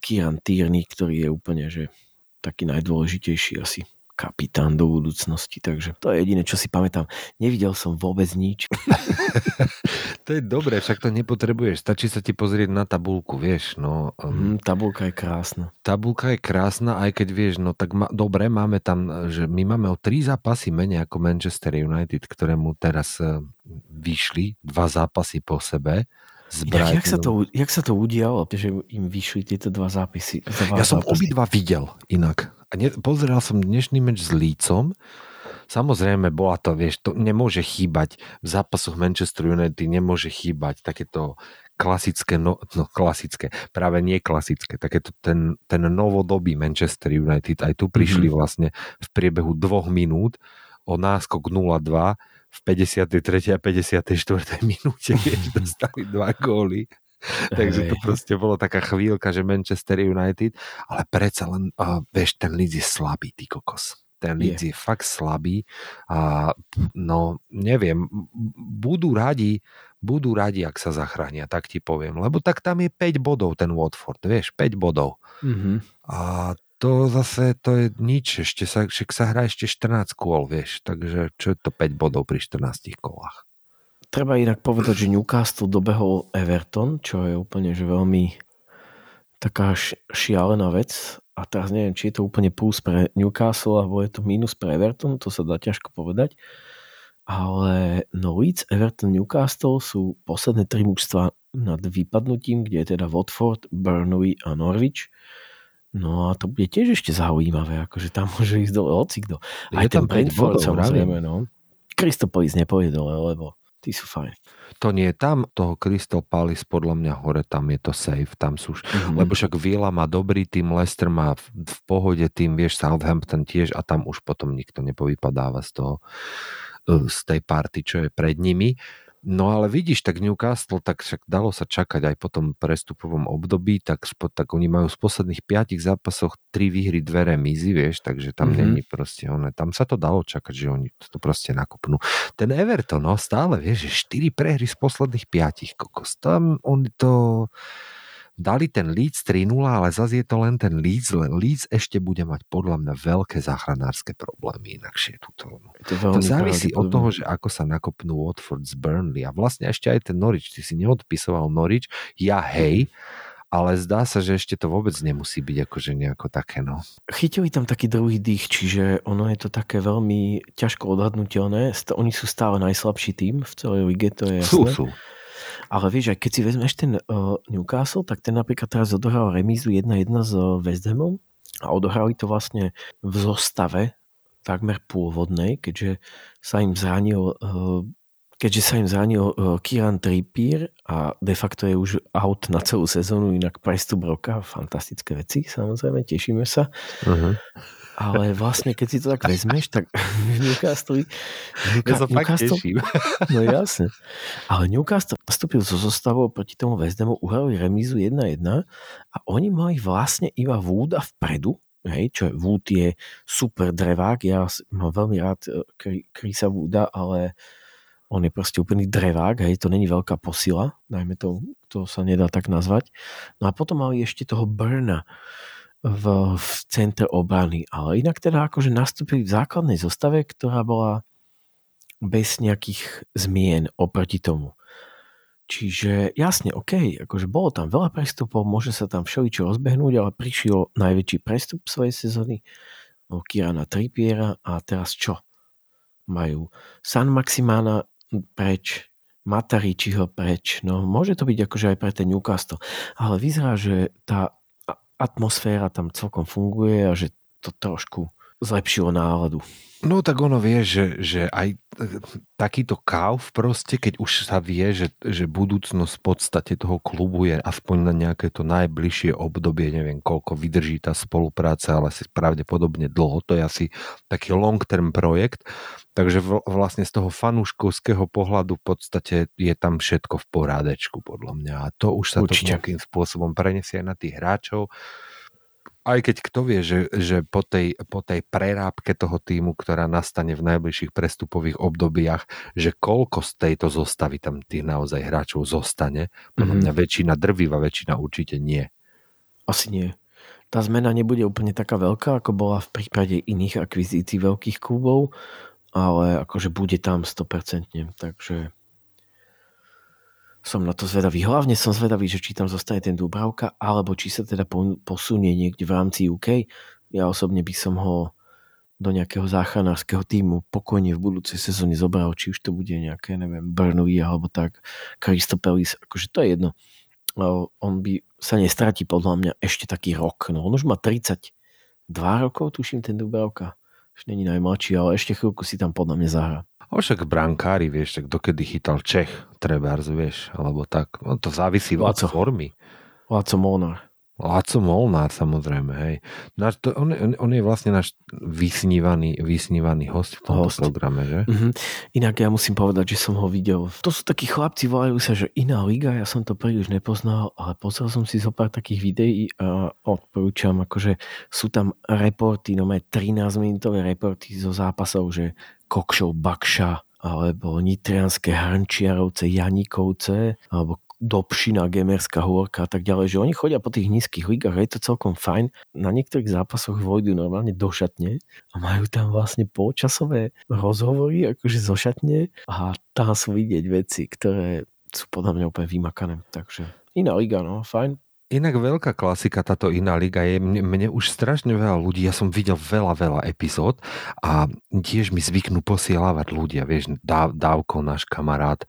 Kieran Tierney, ktorý je úplne že taký najdôležitejší asi kapitán do budúcnosti, takže to je jediné, čo si pamätám. Nevidel som vôbec nič. To je dobré, však to nepotrebuješ. Stačí sa ti pozrieť na tabulku, vieš. No, tabulka je krásna. Aj keď vieš, no tak dobre, máme tam, že my máme o 3 zápasy menej ako Manchester United, ktorému teraz vyšli 2 zápasy po sebe. Jak sa to udialo, že im vyšli tieto 2 zápisy? Ja som obidva videl inak. Pozeral som dnešný meč s Leedsom. Samozrejme, bola to, vieš, to nemôže chýbať. V zápasoch Manchester United nemôže chýbať takéto klasické, klasické, práve nie klasické, takéto ten novodobý Manchester United. Aj tu prišli vlastne v priebehu 2 minút o náskok 0-2 v 53. a 54. minúte, vieš, dostali 2 góly. Takže to proste bolo taká chvíľka, že Manchester United, ale predsa len, vieš, ten Leeds je slabý, ty kokos. Ten Leeds je fakt slabý a no, neviem, budú radi, ak sa zachránia, tak ti poviem, lebo tak tam je 5 bodov ten Watford, vieš, 5 bodov. Mm-hmm. A to zase, to je nič, však sa hrá ešte 14 kôl, vieš, takže čo je to 5 bodov pri 14 kolách? Treba inak povedať, že Newcastle dobehol Everton, čo je úplne že veľmi taká šialená vec a teraz neviem, či je to úplne plus pre Newcastle alebo je to mínus pre Everton, to sa dá ťažko povedať, ale Norwich, Everton, Newcastle sú posledné 3 mužstva nad vypadnutím, kde je teda Watford, Burnley a Norwich. No a to bude tiež ešte zaujímavé, akože tam môže ísť dole hocikdo. Aj ten Brentford samozrejme, no. Crystal Palace nepôjde dole, lebo tí sú fajn. To nie je tam, toho Crystal Palace podľa mňa hore, tam je to safe, tam sú už. Mm-hmm. Lebo však Villa má dobrý tým, Leicester má v pohode tým, vieš, Southampton tiež a tam už potom nikto nepovypadáva z toho, z tej party, čo je pred nimi. No ale vidíš, tak Newcastle, tak však dalo sa čakať aj po tom prestupovom období, tak oni majú z posledných 5 zápasoch 3 výhry, 2 remízy, vieš, takže tam není proste ono, tam sa to dalo čakať, že oni to proste nakopnú. Ten Everton, no stále, vieš, že 4 prehry z posledných 5, kokos, tam oni to dali ten Leeds 3-0, ale zase je to len ten Leeds, ešte bude mať podľa mňa veľké záchranárske problémy, inakšie túto. To závisí od toho, že ako sa nakopnú Watford z Burnley a vlastne ešte aj ten Norwich, ty si neodpisoval Norwich, ja hej, ale zdá sa, že ešte to vôbec nemusí byť akože nejako také, no. Chytili tam taký druhý dých, čiže ono je to také veľmi ťažko odhadnutelné, oni sú stále najslabší tým v celej lige, to je jasné. Sú. Ale vieš, aj keď si vezmeš ten Newcastle, tak ten napríklad teraz odohral remízu 1-1 s West Hamom a odohrali to vlastne v zostave takmer pôvodnej, keďže sa im zranil Kieran Trippier a de facto je už out na celú sezónu, inak prestup roka, fantastické veci, samozrejme, tešíme sa. Uh-huh. Ale vlastne, keď si to tak vezmeš, tak Newcastle... No jasne. Ale Newcastle nastúpil so zostavou proti tomu West Hamu, uhrali remízu 1-1 a oni mali vlastne iba Wooda vpredu, hej, čo je, Wood je super drevák, ja mám veľmi rád Chrisa Wooda, ale on je proste úplný drevák, hej, to není veľká posila, dajme to, to sa nedá tak nazvať. No a potom mali ešte toho Burna v centre obrany, ale inak teda akože nastúpili v základnej zostave, ktorá bola bez nejakých zmien oproti tomu. Čiže jasne, ok, akože bolo tam veľa prestupov, môže sa tam všeličo rozbehnúť, ale prišiel najväčší prestup svojej sezóny, Kierana Trippiera a teraz čo? Majú San Maximana preč, Mataričiho preč, no môže to byť akože aj pre ten Newcastle, ale vyzerá, že tá atmosféra tam celkom funguje a že to trošku zlepšilo náladu. No tak ono vie, že aj takýto kauf proste, keď už sa vie, že budúcnosť v podstate toho klubu je aspoň na nejaké to najbližšie obdobie, neviem koľko vydrží tá spolupráca, ale asi pravdepodobne dlho, to je asi taký long term projekt, takže vlastne z toho fanúškovského pohľadu v podstate je tam všetko v porádečku podľa mňa a to už sa určite to nejakým spôsobom prenesie aj na tých hráčov. Aj keď kto vie, že po tej prerábke toho týmu, ktorá nastane v najbližších prestupových obdobiach, že koľko z tejto zostavy tam tých naozaj hráčov zostane, podľa mňa väčšina, drvivá väčšina určite nie. Asi nie. Tá zmena nebude úplne taká veľká, ako bola v prípade iných akvizícií veľkých klubov, ale akože bude tam 100%, takže som na to zvedavý. Hlavne som zvedavý, že či tam zostane ten Dúbravka, alebo či sa teda posunie niekde v rámci UK. Ja osobne by som ho do nejakého záchranárskeho týmu pokojne v budúcej sezóne zobral, či už to bude nejaké, neviem, Burnley alebo tak, Crystal Palace, akože to je jedno. On by sa nestratí podľa mňa ešte taký rok. No on už má 32 rokov, tuším, ten Dúbravka. Už není najmladší, ale ešte chvíľku si tam podľa mňa zahrá. Však brankári, vieš, tak dokedy chytal Čech, trebárs, vieš, alebo tak. No to závisí od formy. Laco Molnár, samozrejme, hej. On je vlastne náš vysnívaný host v tomto programe, že? Mm-hmm. Inak ja musím povedať, že som ho videl. To sú takí chlapci, volajú sa, že Iná liga, ja som to príliš nepoznal, ale pozrel som si zo pár takých videí a odporúčam, akože sú tam reporty, 13-minútové reporty zo zápasov, že Kokšov Bakša, alebo Nitrianske Hrnčiarovce, Janikovce, alebo Dobšina, Gemerská Hôrka a tak ďalej, že oni chodia po tých nízkych ligách, je to celkom fajn. Na niektorých zápasoch vojdu normálne do šatne a majú tam vlastne polčasové rozhovory akože zo šatne a tam sú vidieť veci, ktoré sú podľa mňa úplne vymakané. Takže Iná liga, no, fajn. Inak veľká klasika táto Iná liga je, mne už strašne veľa ľudí, ja som videl veľa epizód a tiež mi zvyknú posielávať ľudia, vieš, Dávko, náš kamarát,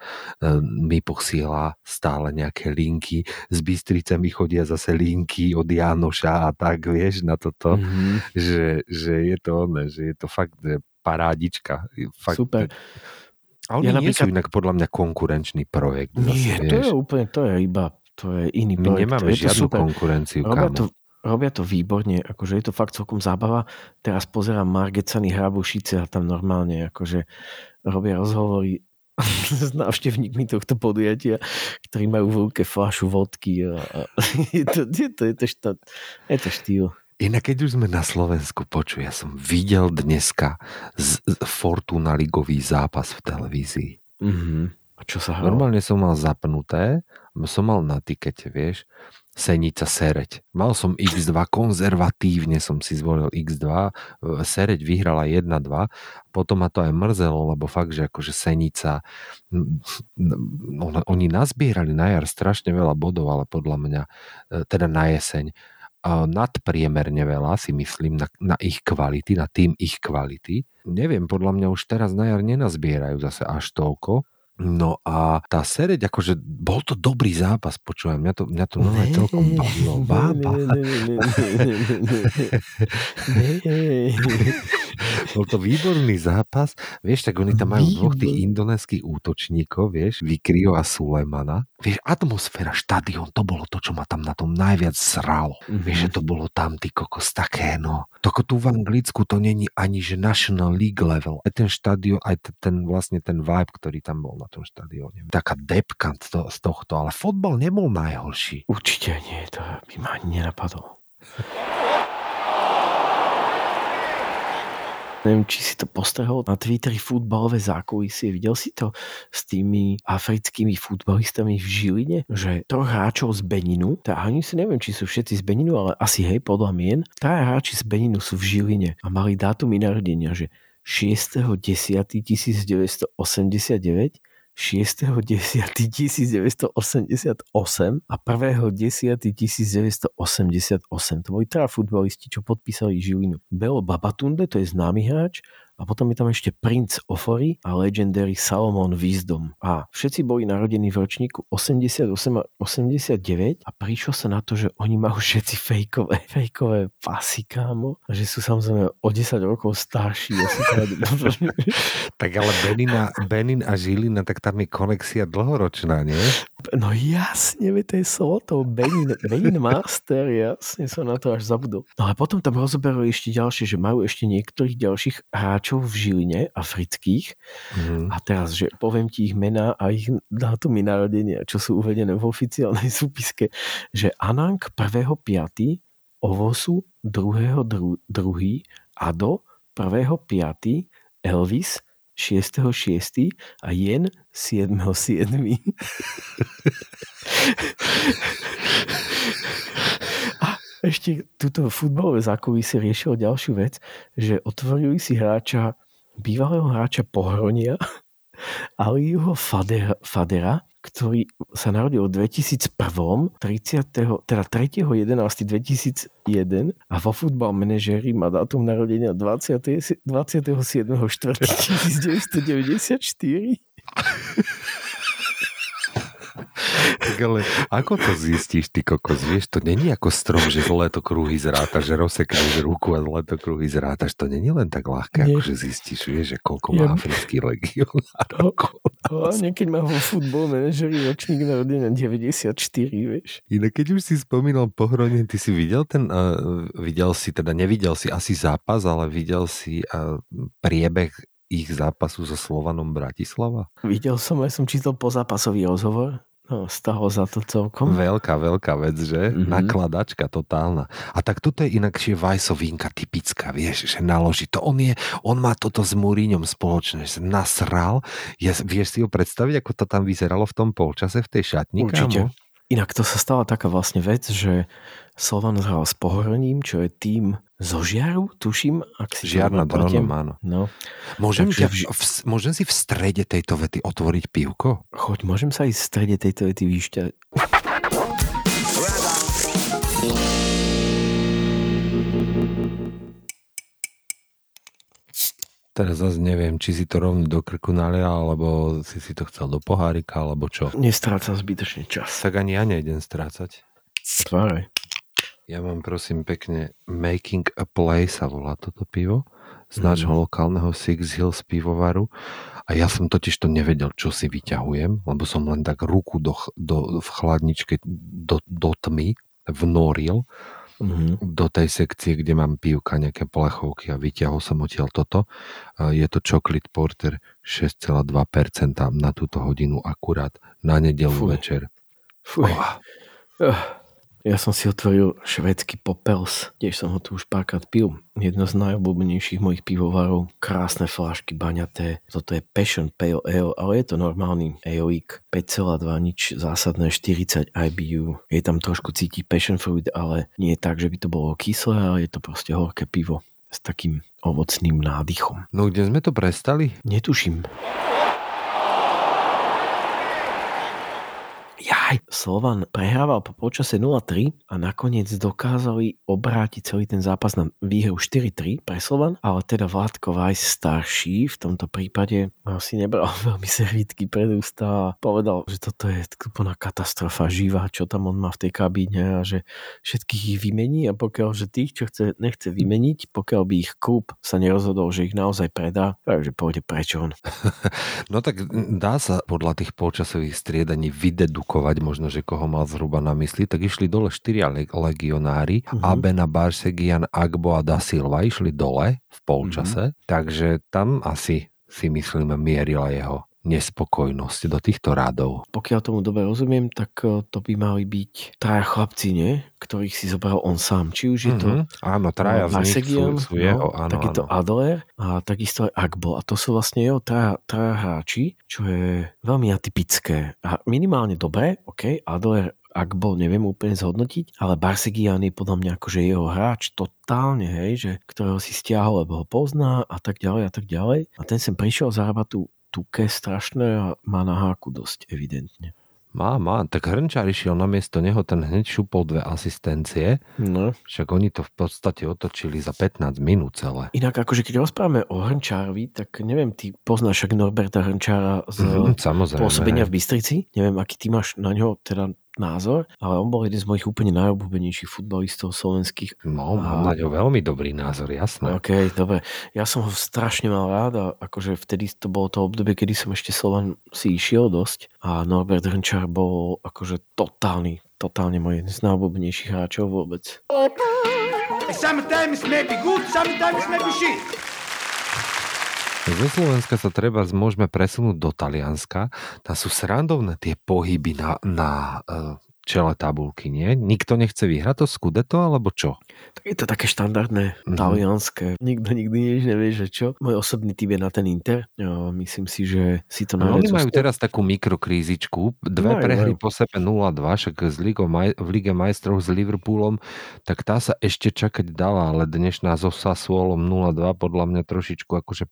mi posiela stále nejaké linky, z Bystrice mi chodia zase linky od Janoša a tak, vieš, na toto, že je to ono, že je to fakt parádička. Fakt. Super. A oni nie sú inak podľa mňa konkurenčný projekt. Nie, zase, to je iný projekt. My nemáme žiadnu konkurenciu. Robia to výborne, akože je to fakt celkom zábava. Teraz pozerám Margecany Hrabušice a tam normálne akože robia rozhovory s návštevníkmi tohto podujatia, ktorí majú v ruke fľašu vodky. Je to štýl. Inak keď už sme na Slovensku, ja som videl dneska z Fortuna ligový zápas v televízii. Mhm. A čo sa hralo? Normálne som mal zapnuté, som mal na tikete, vieš, Senica Sereď. Mal som X2, konzervatívne som si zvolil X2, Sereď vyhrala 1-2, potom ma to aj mrzelo, lebo fakt, že akože Senica, oni nazbierali na jar strašne veľa bodov, ale podľa mňa, teda na jeseň, nadpriemerne veľa, si myslím, na ich kvality, na tým ich kvality. Neviem, podľa mňa už teraz na jar nenazbierajú zase až toľko, No a tá Sereď, akože bol to dobrý zápas, počúvam, mňa to nové celkom bavilo. Bol to výborný zápas, vieš, tak oni tam majú dvoch tých indonéskych útočníkov, vieš, Vikrio a Sulemana. Vieš, atmosféra, štadión, to bolo to, čo ma tam na tom najviac sralo. Vieš, že to bolo tam, ty kokos, také, no. Toko tu v Anglicku to není ani, že National League level. Aj ten štadión, aj ten vlastne ten vibe, ktorý tam bol na tom štadióne. Taká depka z tohto, ale fotbal nebol najhorší. Určite nie, to by ma ani nenapadlo. Neviem, či si to postrehol na Twitteri futbalové zákulisie. Videl si to s tými africkými futbalistami v Žiline, že troch hráčov z Beninu, ani si neviem, či sú všetci z Beninu, ale asi hej, podľa mien, traja hráči z Beninu sú v Žiline a mali dátum narodenia, že 6.10.1989, 6.10.1988 a 1.10.1988. To boli teda futbalisti, čo podpísali Žilinu. Belo Babatunde, to je známy hráč, a potom je tam ešte Prince Ofori a legendary Salomon Wisdom. A všetci boli narodení v ročníku 88 a 89 a prišlo sa na to, že oni majú všetci fejkové pasy, kámo. A že sú samozrejme o 10 rokov starší. Tak ale Benin a Žilina, tak tam je konexia dlhoročná, nie? No jasne, to je sloto. Benin Master, jasne som na to až zabudol. No a potom tam rozoberali ešte ďalšie, že majú ešte niektorých ďalších hráčov v Žiline, afrických. A teraz, že poviem ti ich mená a ich dátumy narodenia, čo sú uvedené v oficiálnej súpiske, že Anang 1.5., Ovosu 2.2., Ado 1.5., Elvis 6.6. a Jen 7.7. Ešte túto futbalové zákulisie riešilo ďalšiu vec, že otvorili si hráča, bývalého hráča Pohronia, Aliho Fadera, ktorý sa narodil v 2001, 3.11.2001 a vo Football Manažeri má dátum narodenia 27.4.1994. Tak ale ako to zistíš, ty kokos, vieš, to není ako strom, že letokruhy zrátaš, že rozsekáš ruku a letokruhy zrátaš, to není len tak ľahké, ako že zistíš, vieš, že koľko má africký legión na roku. Hlavne, keď má vo Football Manažeri ročník narodenia 94, vieš. Inak keď už si spomínal Pohronie, ty si videl ten, nevidel si asi zápas, ale videl si priebeh ich zápasu so Slovanom Bratislava? Videl som, ja som čítal pozápasový rozhovor. No, stalo za to celkom. Veľká vec, že? Mm-hmm. Nakladačka totálna. A tak toto je inakšie Vajsovinka typická, vieš, že naloží to. On má toto s Mourinhom spoločné, že nasral. Vieš si ho predstaviť, ako to tam vyzeralo v tom polčase v tej šatni? Určite. Kámo? Inak to sa stala taká vlastne vec, že Slovan hral s Pohroním, čo je tým zo Žiaru, tuším. Žiar nad Hronom, áno. No. Môžem si v strede tejto vety otvoriť pivko? Choď, môžem sa aj v strede tejto vety vyšťať. Teraz zase neviem, či si to rovno do krku nalial, alebo si to chcel do pohárika, alebo čo. Nestrácam zbytočne čas. Tak ani ja nejdem strácať. Otváraj. Ja mám, prosím, pekne Making a Play sa volá toto pivo z nášho lokálneho Six Hills pivovaru a ja som totiž to nevedel, čo si vyťahujem, lebo som len tak ruku v chladničke do tmy vnoril do tej sekcie, kde mám pivka, nejaké plechovky a vyťahol som odtiaľ toto. Je to Chocolate Porter 6,2% na túto hodinu akurát na nedeľu večer. Fuj. Oh. Ja som si otvoril švédsky Popels, tiež som ho tu už párkrát pil. Jedno z najobľúbenejších mojich pivovarov. Krásne flášky baňaté. Toto je Passion Pale Ale, ale je to normálny eoík. 5,2, nič zásadné, 40 IBU. Je tam trošku cíti passion fruit, ale nie je tak, že by to bolo kyslé, ale je to proste horké pivo s takým ovocným nádychom. No kde sme to prestali? Netuším. Aj Slovan prehrával po polčase 0-3 a nakoniec dokázali obrátiť celý ten zápas na výhru 4-3 pre Slovan, ale teda Vládko Vajs starší v tomto prípade si nebral veľmi servítky pred ústa a povedal, že toto je úplná katastrofa živá, čo tam on má v tej kabíne a že všetkých ich vymení a pokiaľ, že tých, čo nechce vymeniť, pokiaľ by ich klub sa nerozhodol, že ich naozaj predá, takže pôjde preč on. No tak dá sa podľa tých polčasových striedaní vydedukovať možno, že koho mal zhruba na mysli, tak išli dole štyria legionári, Abena, Barsegian, Agbo a Da Silva išli dole v polčase, takže tam asi si myslíme mierila jeho nespokojnosť do týchto radov. Pokiaľ tomu dobre rozumiem, tak to by mali byť traja chlapci, nie? Ktorých si zobral on sám. Či už je to... Áno, traja z nich sú jeho. Áno, takýto Adler a takisto aj Agbo. A to sú vlastne jeho traja hráči, čo je veľmi atypické. A minimálne dobré, OK, Adler Agbo neviem úplne zhodnotiť, ale Barsegian je podľa mňa akože jeho hráč totálne, hej, že ktorého si stiahol, lebo ho pozná a tak ďalej a tak ďalej. A ten sem prišiel zarábať tuké strašné, má na háku dosť evidentne. Má, tak Hrnčár išiel namiesto neho, ten hneď šupol 2 asistencie. No. Však oni to v podstate otočili za 15 minút celé. Inak akože keď rozprávame o Hrnčárovi, tak neviem, ty poznáš však Norberta Hrnčára z pôsobenia v Bystrici. Neviem, aký ty máš na ňo teda názor, ale on bol jeden z mojich úplne najobľúbenejších futbalistov slovenských. No, mám na ňo veľmi dobrý názor, jasné. Ok, dobre. Ja som ho strašne mal rád a akože vtedy to bolo to obdobie, kedy som ešte Slovan si išiel dosť a Norbert Hrnčár bol akože totálne môj jeden z najobľúbenejších hráčov vôbec. Sometimes maybe good, sometimes maybe shit. Zo Slovenska sa treba môžeme presunúť do Talianska. Tam sú srandovné tie pohyby na čele tabulky, nie? Nikto nechce vyhrať to Scudetto, alebo čo? Tak je to také štandardné talianské. Nikto nikdy nič nevie, že čo. Môj osobný typ je na ten Inter. Jo, myslím si, že si to najviac... Oni majú teraz takú mikrokrízičku. Dve prehry po sebe 0-2, však v Lige majstrov s Liverpoolom, tak tá sa ešte čakať dala, ale dnešná so Sassuolom 0-2 podľa mňa trošičku akože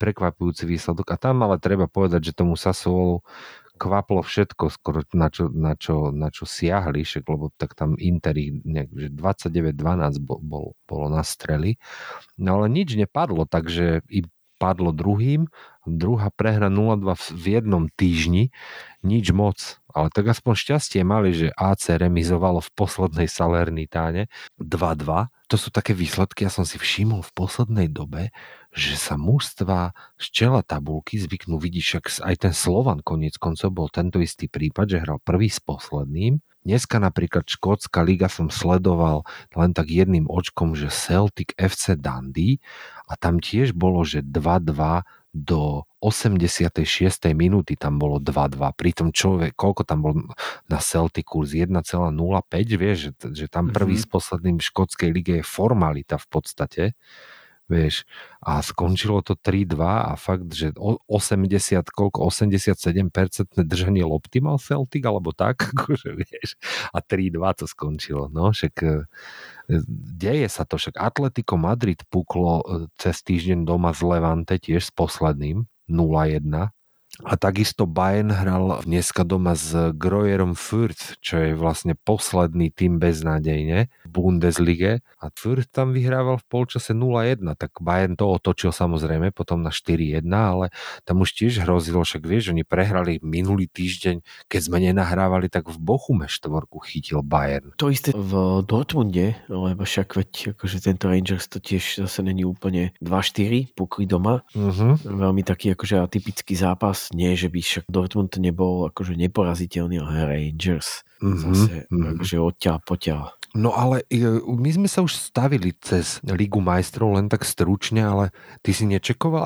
prekvapujúci výsledok. A tam ale treba povedať, že tomu Sassuolu kvaplo všetko skoro, na čo siahli, však, lebo tak tam Inter ich 29-12 bolo na streli. No ale nič nepadlo, takže i padlo druhým. Druhá prehra 0-2 v jednom týždni. Nič moc. Ale tak aspoň šťastie mali, že AC remizovalo v poslednej Salernitáne 2-2. To sú také výsledky, ja som si všimol v poslednej dobe, že sa mužstva z čela tabulky zvyknú vidieť, však aj ten Slovan koniec koncov bol tento istý prípad, že hral prvý s posledným. Dneska napríklad škótska liga som sledoval len tak jedným očkom, že Celtic FC Dundee a tam tiež bolo, že 2-2 do 86. minúty tam bolo 2-2. Pritom koľko tam bol na Celtic kurz 1,05, vieš, že tam prvý s posledným v škótskej lige je formalita v podstate, vieš, a skončilo to 3-2 a fakt, že 87% držanie lopty mal Celtic, alebo tak, akože vieš, a 3-2 to skončilo, no, však deje sa to, však Atletico Madrid puklo cez týždeň doma z Levante tiež s posledným 0-1. A takisto Bayern hral dneska doma s Greuther Fürth, čo je vlastne posledný tým beznádejne v Bundeslige. A Fürth tam vyhrával v polčase 0-1, tak Bayern to otočil samozrejme potom na 4-1, ale tam už tiež hrozilo, však vieš, oni prehrali minulý týždeň, keď sme nenahrávali, tak v Bochume štvorku chytil Bayern. To isté v Dortmunde, lebo však veď akože tento Rangers to tiež zase není úplne 2-4, pukli doma. Veľmi taký akože atypický zápas. Nie, že by však Dortmund nebol akože neporaziteľný, ale Rangers zase akože odtiaľ potiaľ. No ale my sme sa už stavili cez Ligu majstrov len tak stručne, ale ty si nečekoval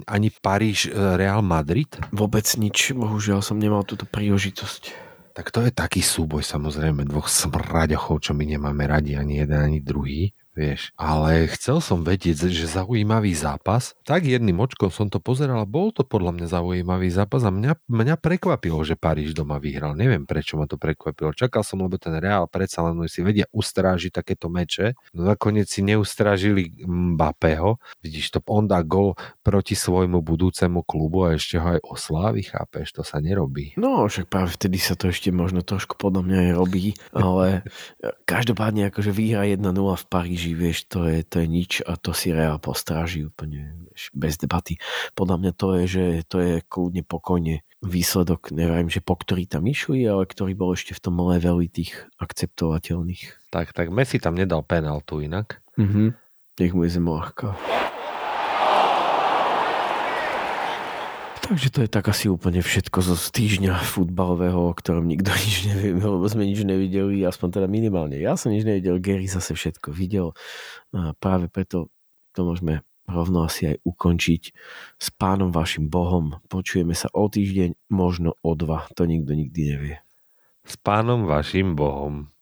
ani Paríž Real Madrid? Vôbec nič, bohužiaľ som nemal túto príležitosť. Tak to je taký súboj samozrejme dvoch smraďochov, čo my nemáme radi ani jeden, ani druhý. vieš. Ale chcel som vedieť, že zaujímavý zápas, tak jedným očkom som to pozeral a bol to podľa mňa zaujímavý zápas a mňa prekvapilo, že Paríž doma vyhral. Neviem, prečo ma to prekvapilo. Čakal som, lebo ten Real predsa len si vedia ustrážiť takéto meče. No nakoniec si neustrážili Mbappého. Vidíš to, on dá gól proti svojmu budúcemu klubu a ešte ho aj oslávi, chápeš, to sa nerobí. No, však práve vtedy sa to ešte možno trošku podobne aj robí, ale každopádne akože výhra 1-0 v Paríži, vieš, to je nič a to si Real postráži úplne, vieš, bez debaty. Podľa mňa to je, že to je kľudne pokojne výsledok, neviem, že po ktorý tam išli, ale ktorý bol ešte v tom leveli tých akceptovateľných. Tak Messi tam nedal penáltu inak. Mhm, nech mu je zemlahká. Takže to je tak asi úplne všetko zo týždňa futbalového, o ktorom nikto nič nevie, lebo sme nič nevideli, aspoň teda minimálne. Ja som nič nevidel, Gary zase všetko videl. A práve preto to môžeme rovno asi aj ukončiť. S pánom vašim Bohom počujeme sa o týždeň, možno o 2. To nikto nikdy nevie. S pánom vašim Bohom.